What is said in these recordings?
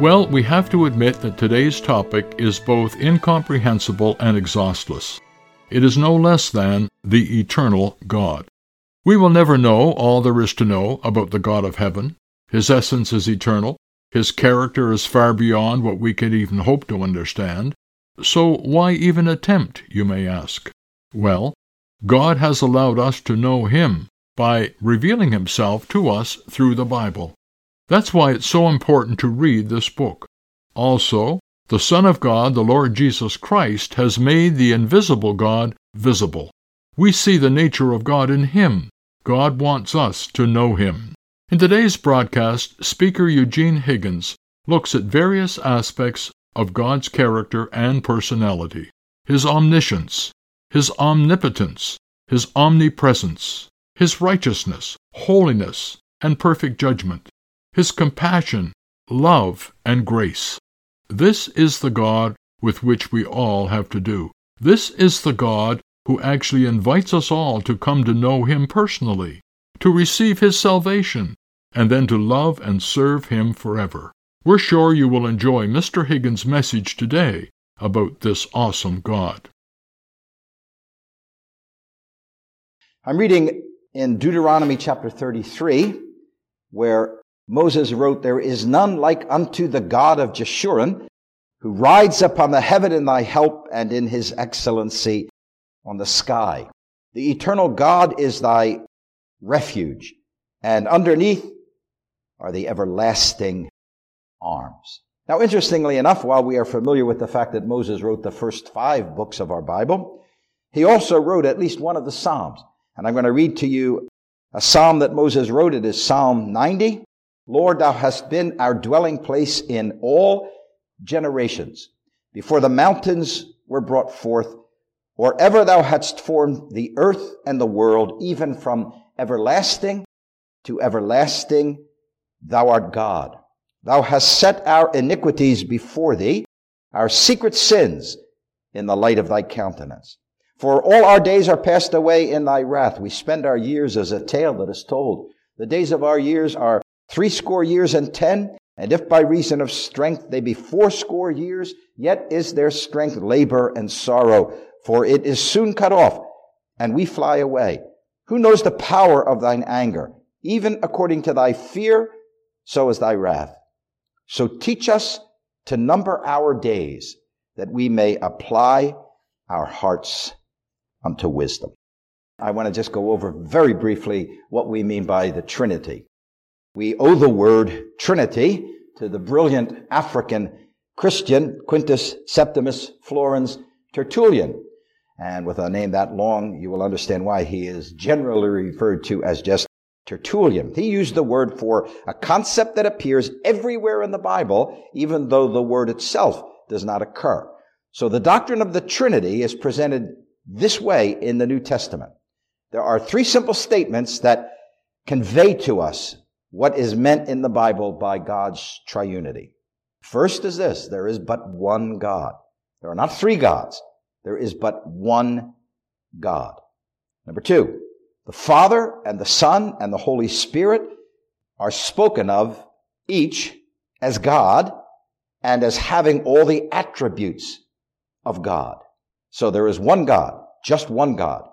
Well, we have to admit that today's topic is both incomprehensible and exhaustless. It is no less than the eternal God. We will never know all there is to know about the God of heaven. His essence is eternal. His character is far beyond what we can even hope to understand. So why even attempt, you may ask? Well, God has allowed us to know Him by revealing Himself to us through the Bible. That's why it's so important to read this book. Also, the Son of God, the Lord Jesus Christ, has made the invisible God visible. We see the nature of God in Him. God wants us to know Him. In today's broadcast, speaker Eugene Higgins looks at various aspects of God's character and personality: His omniscience, His omnipotence, His omnipresence, His righteousness, holiness, and perfect judgment, His compassion, love, and grace. This is the God with which we all have to do. This is the God who actually invites us all to come to know Him personally, to receive His salvation, and then to love and serve Him forever. We're sure you will enjoy Mr. Higgins' message today about this awesome God. I'm reading in Deuteronomy chapter 33, where Moses wrote, "There is none like unto the God of Jeshurun, who rides upon the heaven in thy help and in his excellency on the sky. The eternal God is thy refuge, and underneath are the everlasting arms." Now, interestingly enough, while we are familiar with the fact that Moses wrote the first 5 books of our Bible, he also wrote at least one of the Psalms. And I'm going to read to you a Psalm that Moses wrote. It is Psalm 90. "Lord, thou hast been our dwelling place in all generations. Before the mountains were brought forth, or ever thou hadst formed the earth and the world, even from everlasting to everlasting, thou art God. Thou hast set our iniquities before thee, our secret sins in the light of thy countenance. For all our days are passed away in thy wrath. We spend our years as a tale that is told. The days of our years are 80 years and 10, and if by reason of strength they be 80 years, yet is their strength labor and sorrow, for it is soon cut off, and we fly away. Who knows the power of thine anger? Even according to thy fear, so is thy wrath. So teach us to number our days, that we may apply our hearts unto wisdom." I want to just go over very briefly what we mean by the Trinity. We owe the word Trinity to the brilliant African Christian Quintus Septimius Florens Tertullian. And with a name that long, you will understand why he is generally referred to as just Tertullian. He used the word for a concept that appears everywhere in the Bible, even though the word itself does not occur. So the doctrine of the Trinity is presented this way in the New Testament. There are 3 simple statements that convey to us what is meant in the Bible by God's triunity. First is this: there is but one God. There are not 3 gods. There is but one God. Number 2, the Father and the Son and the Holy Spirit are spoken of each as God and as having all the attributes of God. So there is one God, just one God.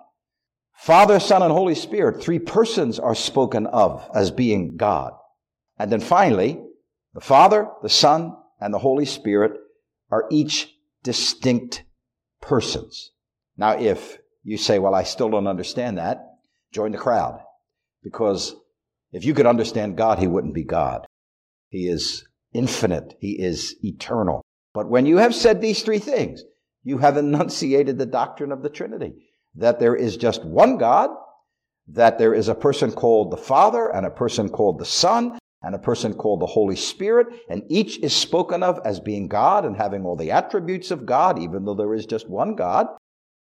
Father, Son, and Holy Spirit, 3 persons are spoken of as being God. And then finally, the Father, the Son, and the Holy Spirit are each distinct persons. Now, if you say, "Well, I still don't understand that," join the crowd. Because if you could understand God, He wouldn't be God. He is infinite. He is eternal. But when you have said these 3 things, you have enunciated the doctrine of the Trinity. that there is just one God, that there is a person called the Father and a person called the Son and a person called the Holy Spirit, and each is spoken of as being God and having all the attributes of God, even though there is just one God,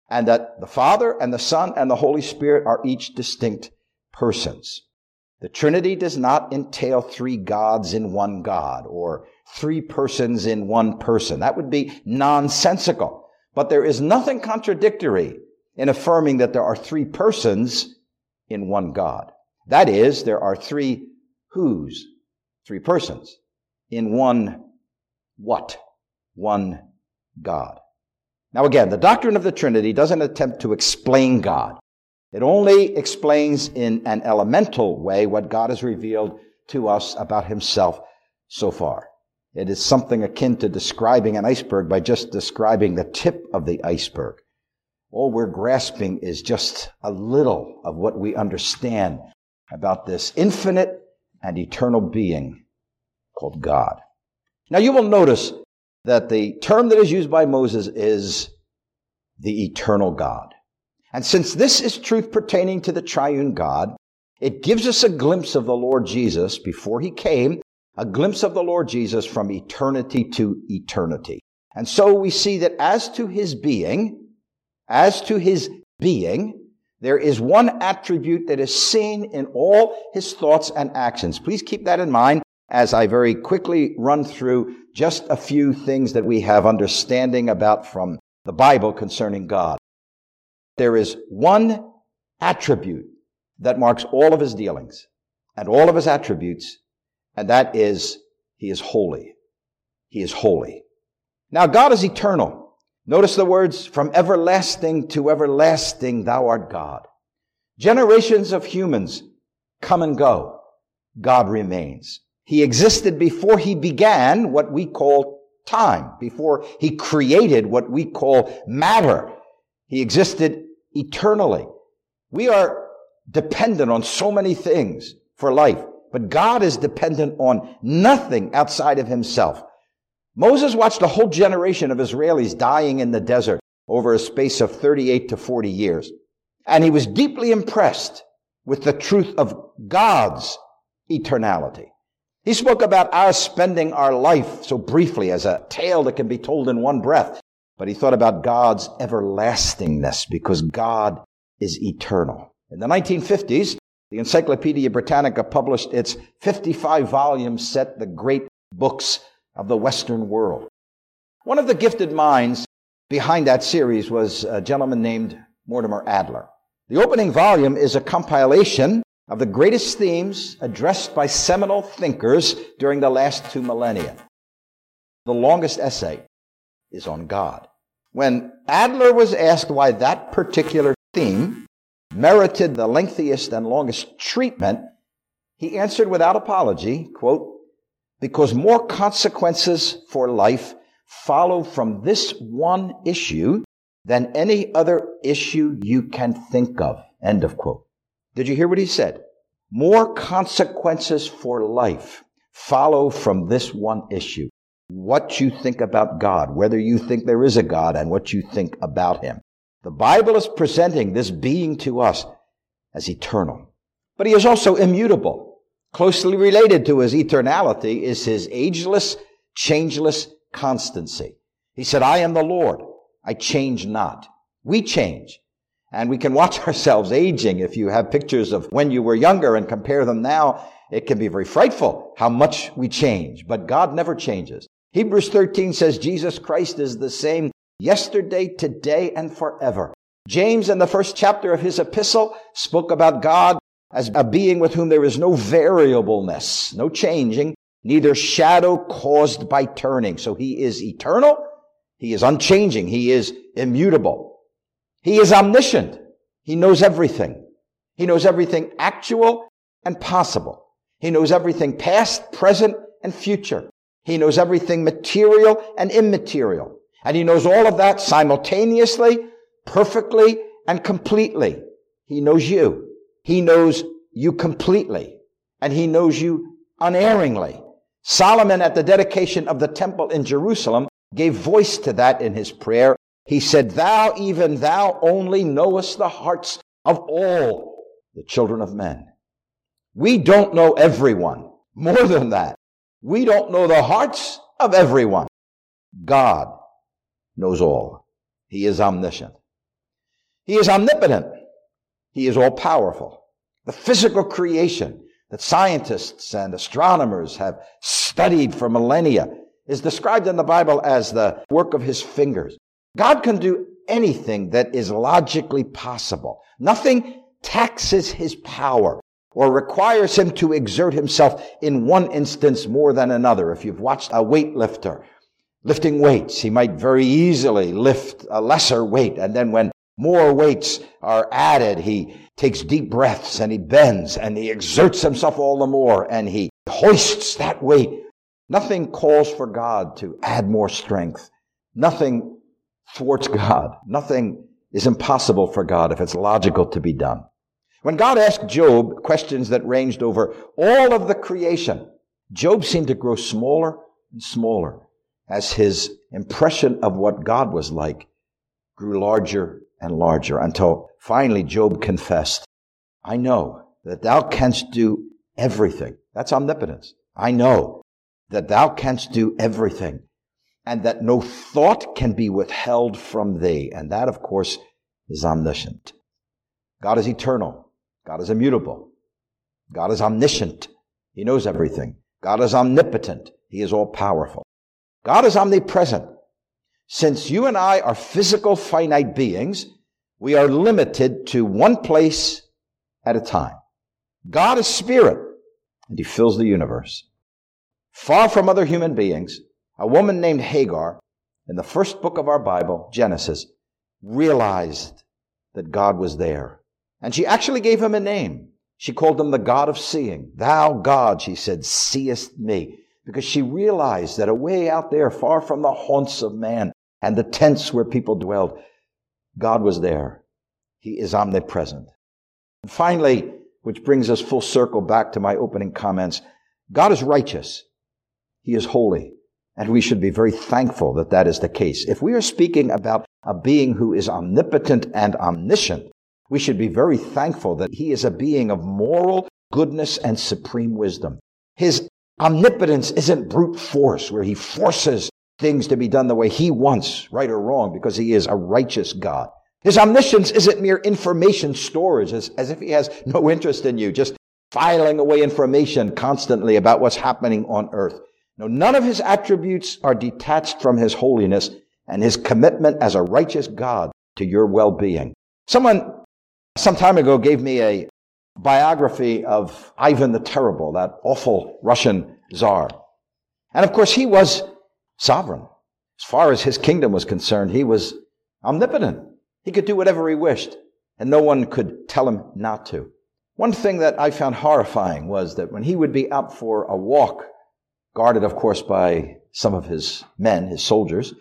and that the Father and the Son and the Holy Spirit are each distinct persons. The Trinity does not entail three gods in one God or three persons in one person. That would be nonsensical. But there is nothing contradictory in affirming that there are three persons in one God. That is, there are three whos, three persons, in one what? One God. Now again, the doctrine of the Trinity doesn't attempt to explain God. It only explains in an elemental way what God has revealed to us about himself so far. It is something akin to describing an iceberg by just describing the tip of the iceberg. All we're grasping is just a little of what we understand about this infinite and eternal being called God. Now you will notice that the term that is used by Moses is the eternal God. And since this is truth pertaining to the triune God, it gives us a glimpse of the Lord Jesus before he came, a glimpse of the Lord Jesus from eternity to eternity. And so we see that as to his being, there is one attribute that is seen in all his thoughts and actions. Please keep that in mind as I very quickly run through just a few things that we have understanding about from the Bible concerning God. There is one attribute that marks all of his dealings and all of his attributes, and that is he is holy. He is holy. Now, God is eternal. Notice the words, from everlasting to everlasting, thou art God. Generations of humans come and go. God remains. He existed before he began what we call time, before he created what we call matter. He existed eternally. We are dependent on so many things for life, but God is dependent on nothing outside of himself. Moses watched a whole generation of Israelis dying in the desert over a space of 38 to 40 years, and he was deeply impressed with the truth of God's eternality. He spoke about our spending our life so briefly as a tale that can be told in one breath. But he thought about God's everlastingness because God is eternal. In the 1950s, the Encyclopedia Britannica published its 55-volume set, The Great Books of the Western World. One of the gifted minds behind that series was a gentleman named Mortimer Adler. The opening volume is a compilation of the greatest themes addressed by seminal thinkers during the last two millennia. The longest essay is on God. When Adler was asked why that particular theme merited the lengthiest and longest treatment, he answered without apology, quote, because more consequences for life follow from this one issue than any other issue you can think of, end of quote. Did you hear what he said? More consequences for life follow from this one issue. What you think about God, whether you think there is a God, and what you think about him. The Bible is presenting this being to us as eternal. But he is also immutable. Closely related to his eternality is his ageless, changeless constancy. He said, I am the Lord. I change not. We change. And we can watch ourselves aging. If you have pictures of when you were younger and compare them now, it can be very frightful how much we change. But God never changes. Hebrews 13 says Jesus Christ is the same yesterday, today, and forever. James, in the first chapter of his epistle, spoke about God as a being with whom there is no variableness, no changing, neither shadow caused by turning. So he is eternal, he is unchanging, he is immutable. He is omniscient. He knows everything. He knows everything actual and possible. He knows everything past, present, and future. He knows everything material and immaterial. And he knows all of that simultaneously, perfectly, and completely. He knows you. He knows you completely. And he knows you unerringly. Solomon, at the dedication of the temple in Jerusalem, gave voice to that in his prayer He said, "Thou, even thou only knowest the hearts of all the children of men." We don't know everyone. More than that, we don't know the hearts of everyone. God knows all. He is omniscient. He is omnipotent. He is all-powerful. The physical creation that scientists and astronomers have studied for millennia is described in the Bible as the work of his fingers. God can do anything that is logically possible. Nothing taxes his power or requires him to exert himself in one instance more than another. If you've watched a weightlifter lifting weights, he might very easily lift a lesser weight, and then when more weights are added, he takes deep breaths and he bends and he exerts himself all the more and he hoists that weight. Nothing calls for God to add more strength. Nothing thwarts God. Nothing is impossible for God if it's logical to be done. When God asked Job questions that ranged over all of the creation, Job seemed to grow smaller and smaller as his impression of what God was like grew larger and larger, until finally Job confessed, "I know that thou canst do everything." That's omnipotence. "I know that thou canst do everything, and that no thought can be withheld from thee." And that, of course, is omniscient. God is eternal. God is immutable. God is omniscient. He knows everything. God is omnipotent. He is all-powerful. God is omnipresent. Since you and I are physical, finite beings, we are limited to one place at a time. God is spirit, and he fills the universe. Far from other human beings, a woman named Hagar, in the first book of our Bible, Genesis, realized that God was there. And she actually gave him a name. She called him the God of seeing. "Thou God," she said, "seest me." Because she realized that away out there, far from the haunts of man and the tents where people dwelled, God was there. He is omnipresent. And finally, which brings us full circle back to my opening comments, God is righteous. He is holy. And we should be very thankful that that is the case. If we are speaking about a being who is omnipotent and omniscient, we should be very thankful that he is a being of moral goodness and supreme wisdom. His omnipotence isn't brute force, where he forces things to be done the way he wants, right or wrong, because he is a righteous God. His omniscience isn't mere information storage, as if he has no interest in you, just filing away information constantly about what's happening on earth. No, none of his attributes are detached from his holiness and his commitment as a righteous God to your well-being. Someone some time ago gave me a biography of Ivan the Terrible, that awful Russian Tsar. And of course, he was sovereign. As far as his kingdom was concerned, he was omnipotent. He could do whatever he wished, and no one could tell him not to. One thing that I found horrifying was that when he would be out for a walk, guarded, of course, by some of his men, his soldiers,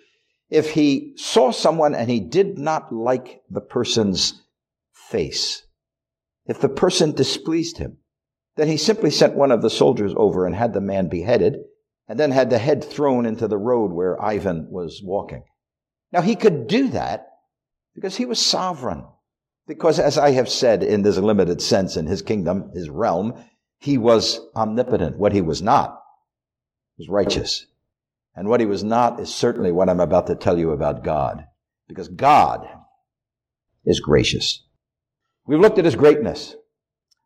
if he saw someone and he did not like the person's face, if the person displeased him, then he simply sent one of the soldiers over and had the man beheaded, and then had the head thrown into the road where Ivan was walking. Now, he could do that because he was sovereign. Because, as I have said, in this limited sense, in his kingdom, his realm, he was omnipotent. What he was not was righteous. And what he was not is certainly what I'm about to tell you about God. Because God is gracious. We've looked at his greatness,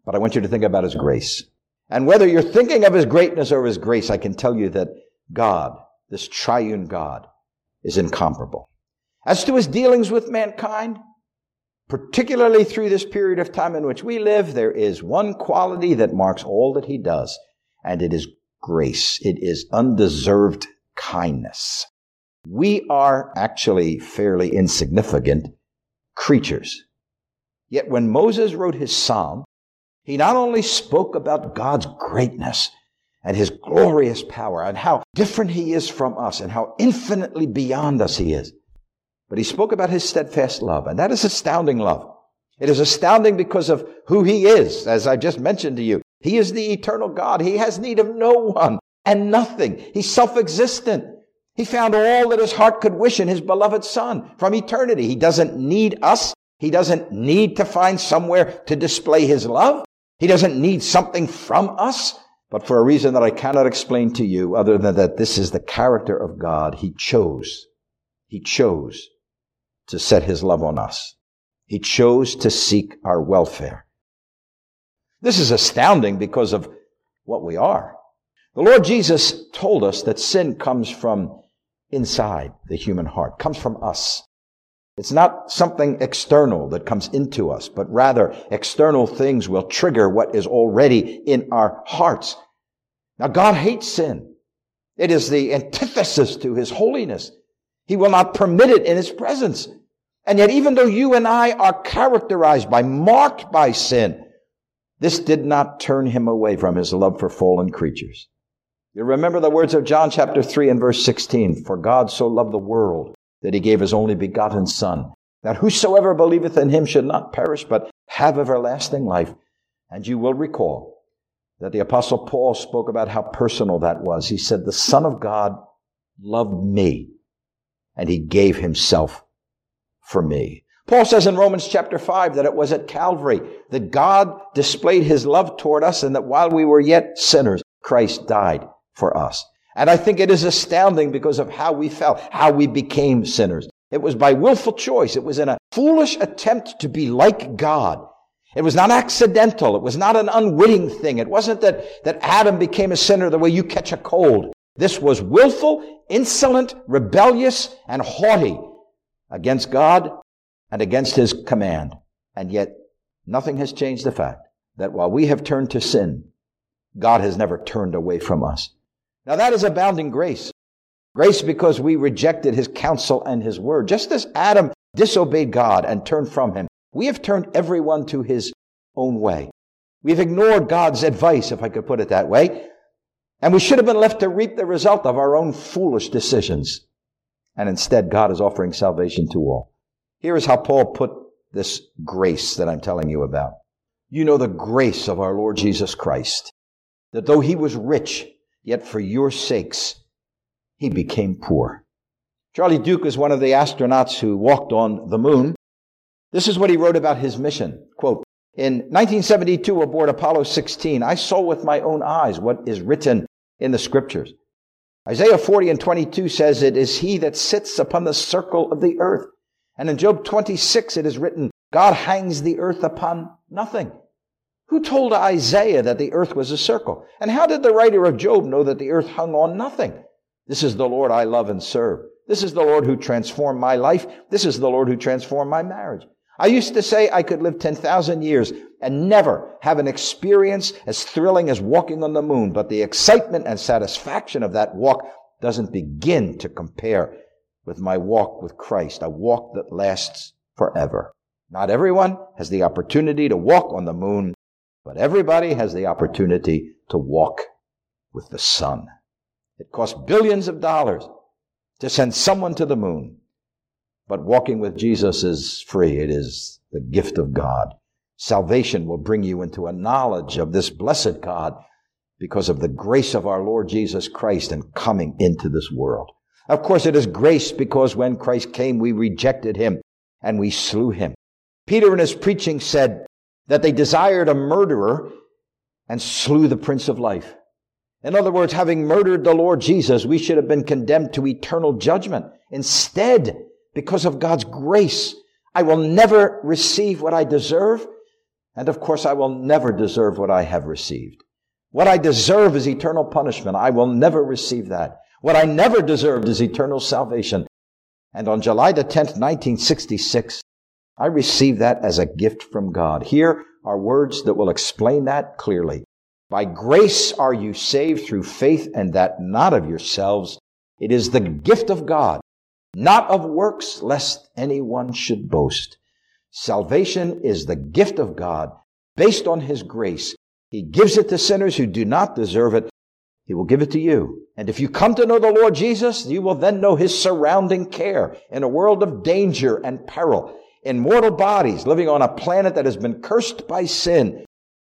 but I want you to think about his grace. And whether you're thinking of his greatness or his grace, I can tell you that God, this triune God, is incomparable. As to his dealings with mankind, particularly through this period of time in which we live, there is one quality that marks all that he does, and it is grace. It is undeserved kindness. We are actually fairly insignificant creatures. Yet when Moses wrote his psalm, he not only spoke about God's greatness and his glorious power and how different he is from us and how infinitely beyond us he is, but he spoke about his steadfast love. And that is astounding love. It is astounding because of who he is, as I just mentioned to you. He is the eternal God. He has need of no one and nothing. He's self-existent. He found all that his heart could wish in his beloved Son from eternity. He doesn't need us. He doesn't need to find somewhere to display his love. He doesn't need something from us. But for a reason that I cannot explain to you, other than that this is the character of God, He chose to set his love on us. He chose to seek our welfare. This is astounding because of what we are. The Lord Jesus told us that sin comes from inside the human heart, comes from us. It's not something external that comes into us, but rather external things will trigger what is already in our hearts. Now, God hates sin. It is the antithesis to his holiness. He will not permit it in his presence. And yet, even though you and I are characterized by, marked by sin, this did not turn him away from his love for fallen creatures. You remember the words of John chapter 3 and verse 16, "For God so loved the world, that he gave his only begotten Son, that whosoever believeth in him should not perish, but have everlasting life." And you will recall that the Apostle Paul spoke about how personal that was. He said, "The Son of God loved me, and he gave himself for me." Paul says in Romans chapter 5 that it was at Calvary that God displayed his love toward us, and that while we were yet sinners, Christ died for us. And I think it is astounding because of how we fell, how we became sinners. It was by willful choice. It was in a foolish attempt to be like God. It was not accidental. It was not an unwitting thing. It wasn't that Adam became a sinner the way you catch a cold. This was willful, insolent, rebellious, and haughty against God and against his command. And yet nothing has changed the fact that while we have turned to sin, God has never turned away from us. Now that is abounding grace. Grace because we rejected his counsel and his word. Just as Adam disobeyed God and turned from him, we have turned everyone to his own way. We've ignored God's advice, if I could put it that way. And we should have been left to reap the result of our own foolish decisions. And instead, God is offering salvation to all. Here is how Paul put this grace that I'm telling you about. "You know the grace of our Lord Jesus Christ, that though he was rich, yet for your sakes, he became poor." Charlie Duke is one of the astronauts who walked on the moon. This is what he wrote about his mission. Quote, "In 1972, aboard Apollo 16, I saw with my own eyes what is written in the scriptures. Isaiah 40 and 22 says, 'It is he that sits upon the circle of the earth.' And in Job 26, it is written, 'God hangs the earth upon nothing.' Who told Isaiah that the earth was a circle? And how did the writer of Job know that the earth hung on nothing? This is the Lord I love and serve. This is the Lord who transformed my life. This is the Lord who transformed my marriage. I used to say I could live 10,000 years and never have an experience as thrilling as walking on the moon, but the excitement and satisfaction of that walk doesn't begin to compare with my walk with Christ, a walk that lasts forever." Not everyone has the opportunity to walk on the moon, but everybody has the opportunity to walk with the Son. It cost billions of dollars to send someone to the moon, but walking with Jesus is free. It is the gift of God. Salvation will bring you into a knowledge of this blessed God because of the grace of our Lord Jesus Christ in coming into this world. Of course, it is grace because when Christ came, we rejected him and we slew him. Peter in his preaching said that they desired a murderer and slew the Prince of Life. In other words, having murdered the Lord Jesus, we should have been condemned to eternal judgment. Instead, because of God's grace, I will never receive what I deserve. And of course, I will never deserve what I have received. What I deserve is eternal punishment. I will never receive that. What I never deserved is eternal salvation. And on July the 10th, 1966, I received that as a gift from God. Here are words that will explain that clearly. "By grace are you saved through faith, and that not of yourselves. It is the gift of God, not of works, lest anyone should boast." Salvation is the gift of God based on his grace. He gives it to sinners who do not deserve it. He will give it to you. And if you come to know the Lord Jesus, you will then know his surrounding care in a world of danger and peril. In mortal bodies, living on a planet that has been cursed by sin,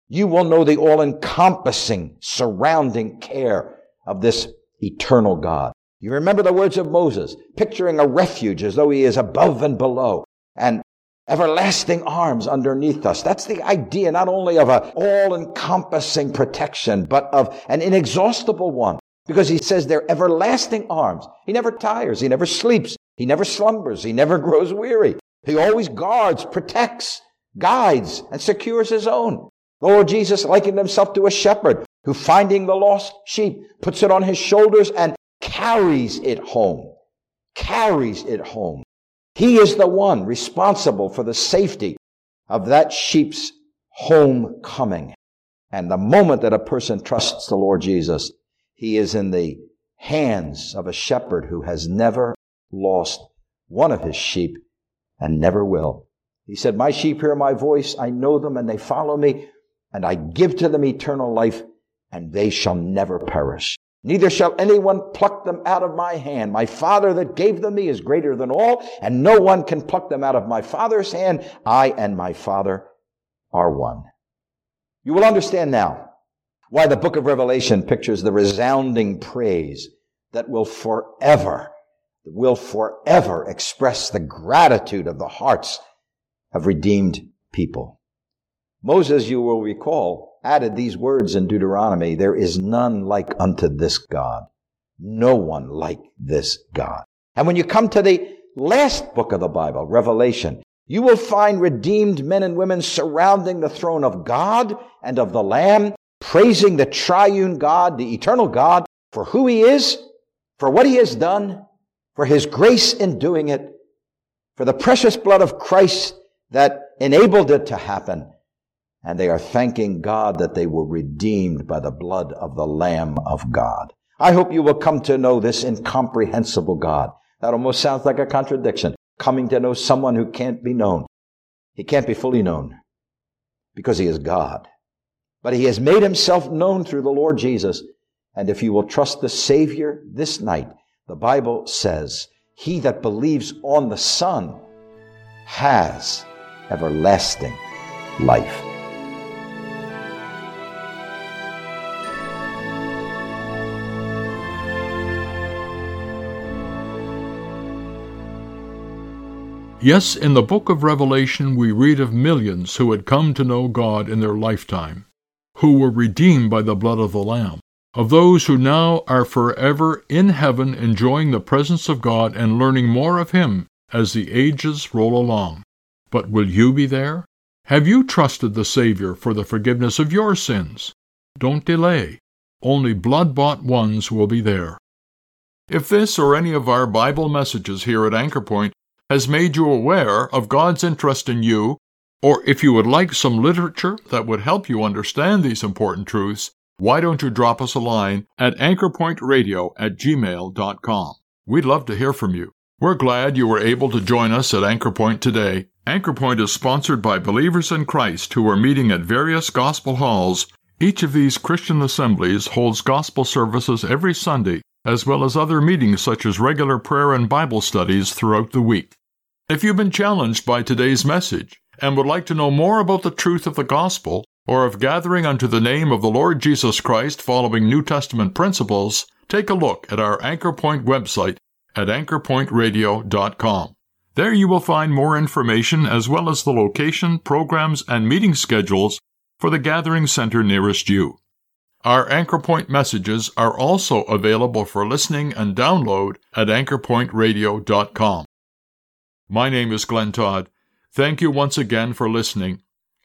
you will know the all-encompassing, surrounding care of this eternal God. You remember the words of Moses, picturing a refuge as though he is above and below, and everlasting arms underneath us. That's the idea not only of an all-encompassing protection, but of an inexhaustible one, because he says they're everlasting arms. He never tires. He never sleeps. He never slumbers. He never grows weary. He always guards, protects, guides, and secures his own. The Lord Jesus likened himself to a shepherd who, finding the lost sheep, puts it on his shoulders and carries it home. Carries it home. He is the one responsible for the safety of that sheep's homecoming. And the moment that a person trusts the Lord Jesus, he is in the hands of a shepherd who has never lost one of his sheep and never will. He said, "My sheep hear my voice. I know them and they follow me, and I give to them eternal life, and they shall never perish. Neither shall anyone pluck them out of my hand. My Father that gave them me is greater than all, and no one can pluck them out of my Father's hand. I and my Father are one." You will understand now why the book of Revelation pictures the resounding praise that will forever express the gratitude of the hearts of redeemed people. Moses, you will recall, added these words in Deuteronomy, "There is none like unto this God." No one like this God. And when you come to the last book of the Bible, Revelation, you will find redeemed men and women surrounding the throne of God and of the Lamb, praising the triune God, the eternal God, for who he is, for what he has done, for his grace in doing it, for the precious blood of Christ that enabled it to happen. And they are thanking God that they were redeemed by the blood of the Lamb of God. I hope you will come to know this incomprehensible God. That almost sounds like a contradiction. Coming to know someone who can't be known. He can't be fully known because he is God. But he has made himself known through the Lord Jesus. And if you will trust the Savior this night, the Bible says, "He that believes on the Son has everlasting life." Yes, in the book of Revelation we read of millions who had come to know God in their lifetime, who were redeemed by the blood of the Lamb, of those who now are forever in heaven enjoying the presence of God and learning more of Him as the ages roll along. But will you be there? Have you trusted the Savior for the forgiveness of your sins? Don't delay. Only blood-bought ones will be there. If this or any of our Bible messages here at Anchor Point has made you aware of God's interest in you, or if you would like some literature that would help you understand these important truths, why don't you drop us a line at anchorpointradio@gmail.com. We'd love to hear from you. We're glad you were able to join us at Anchor Point today. Anchor Point is sponsored by Believers in Christ, who are meeting at various gospel halls. Each of these Christian assemblies holds gospel services every Sunday, as well as other meetings such as regular prayer and Bible studies throughout the week. If you've been challenged by today's message and would like to know more about the truth of the gospel, or of gathering unto the name of the Lord Jesus Christ following New Testament principles, take a look at our Anchor Point website at anchorpointradio.com. There you will find more information as well as the location, programs, and meeting schedules for the gathering center nearest you. Our Anchor Point messages are also available for listening and download at anchorpointradio.com. My name is Glenn Todd. Thank you once again for listening.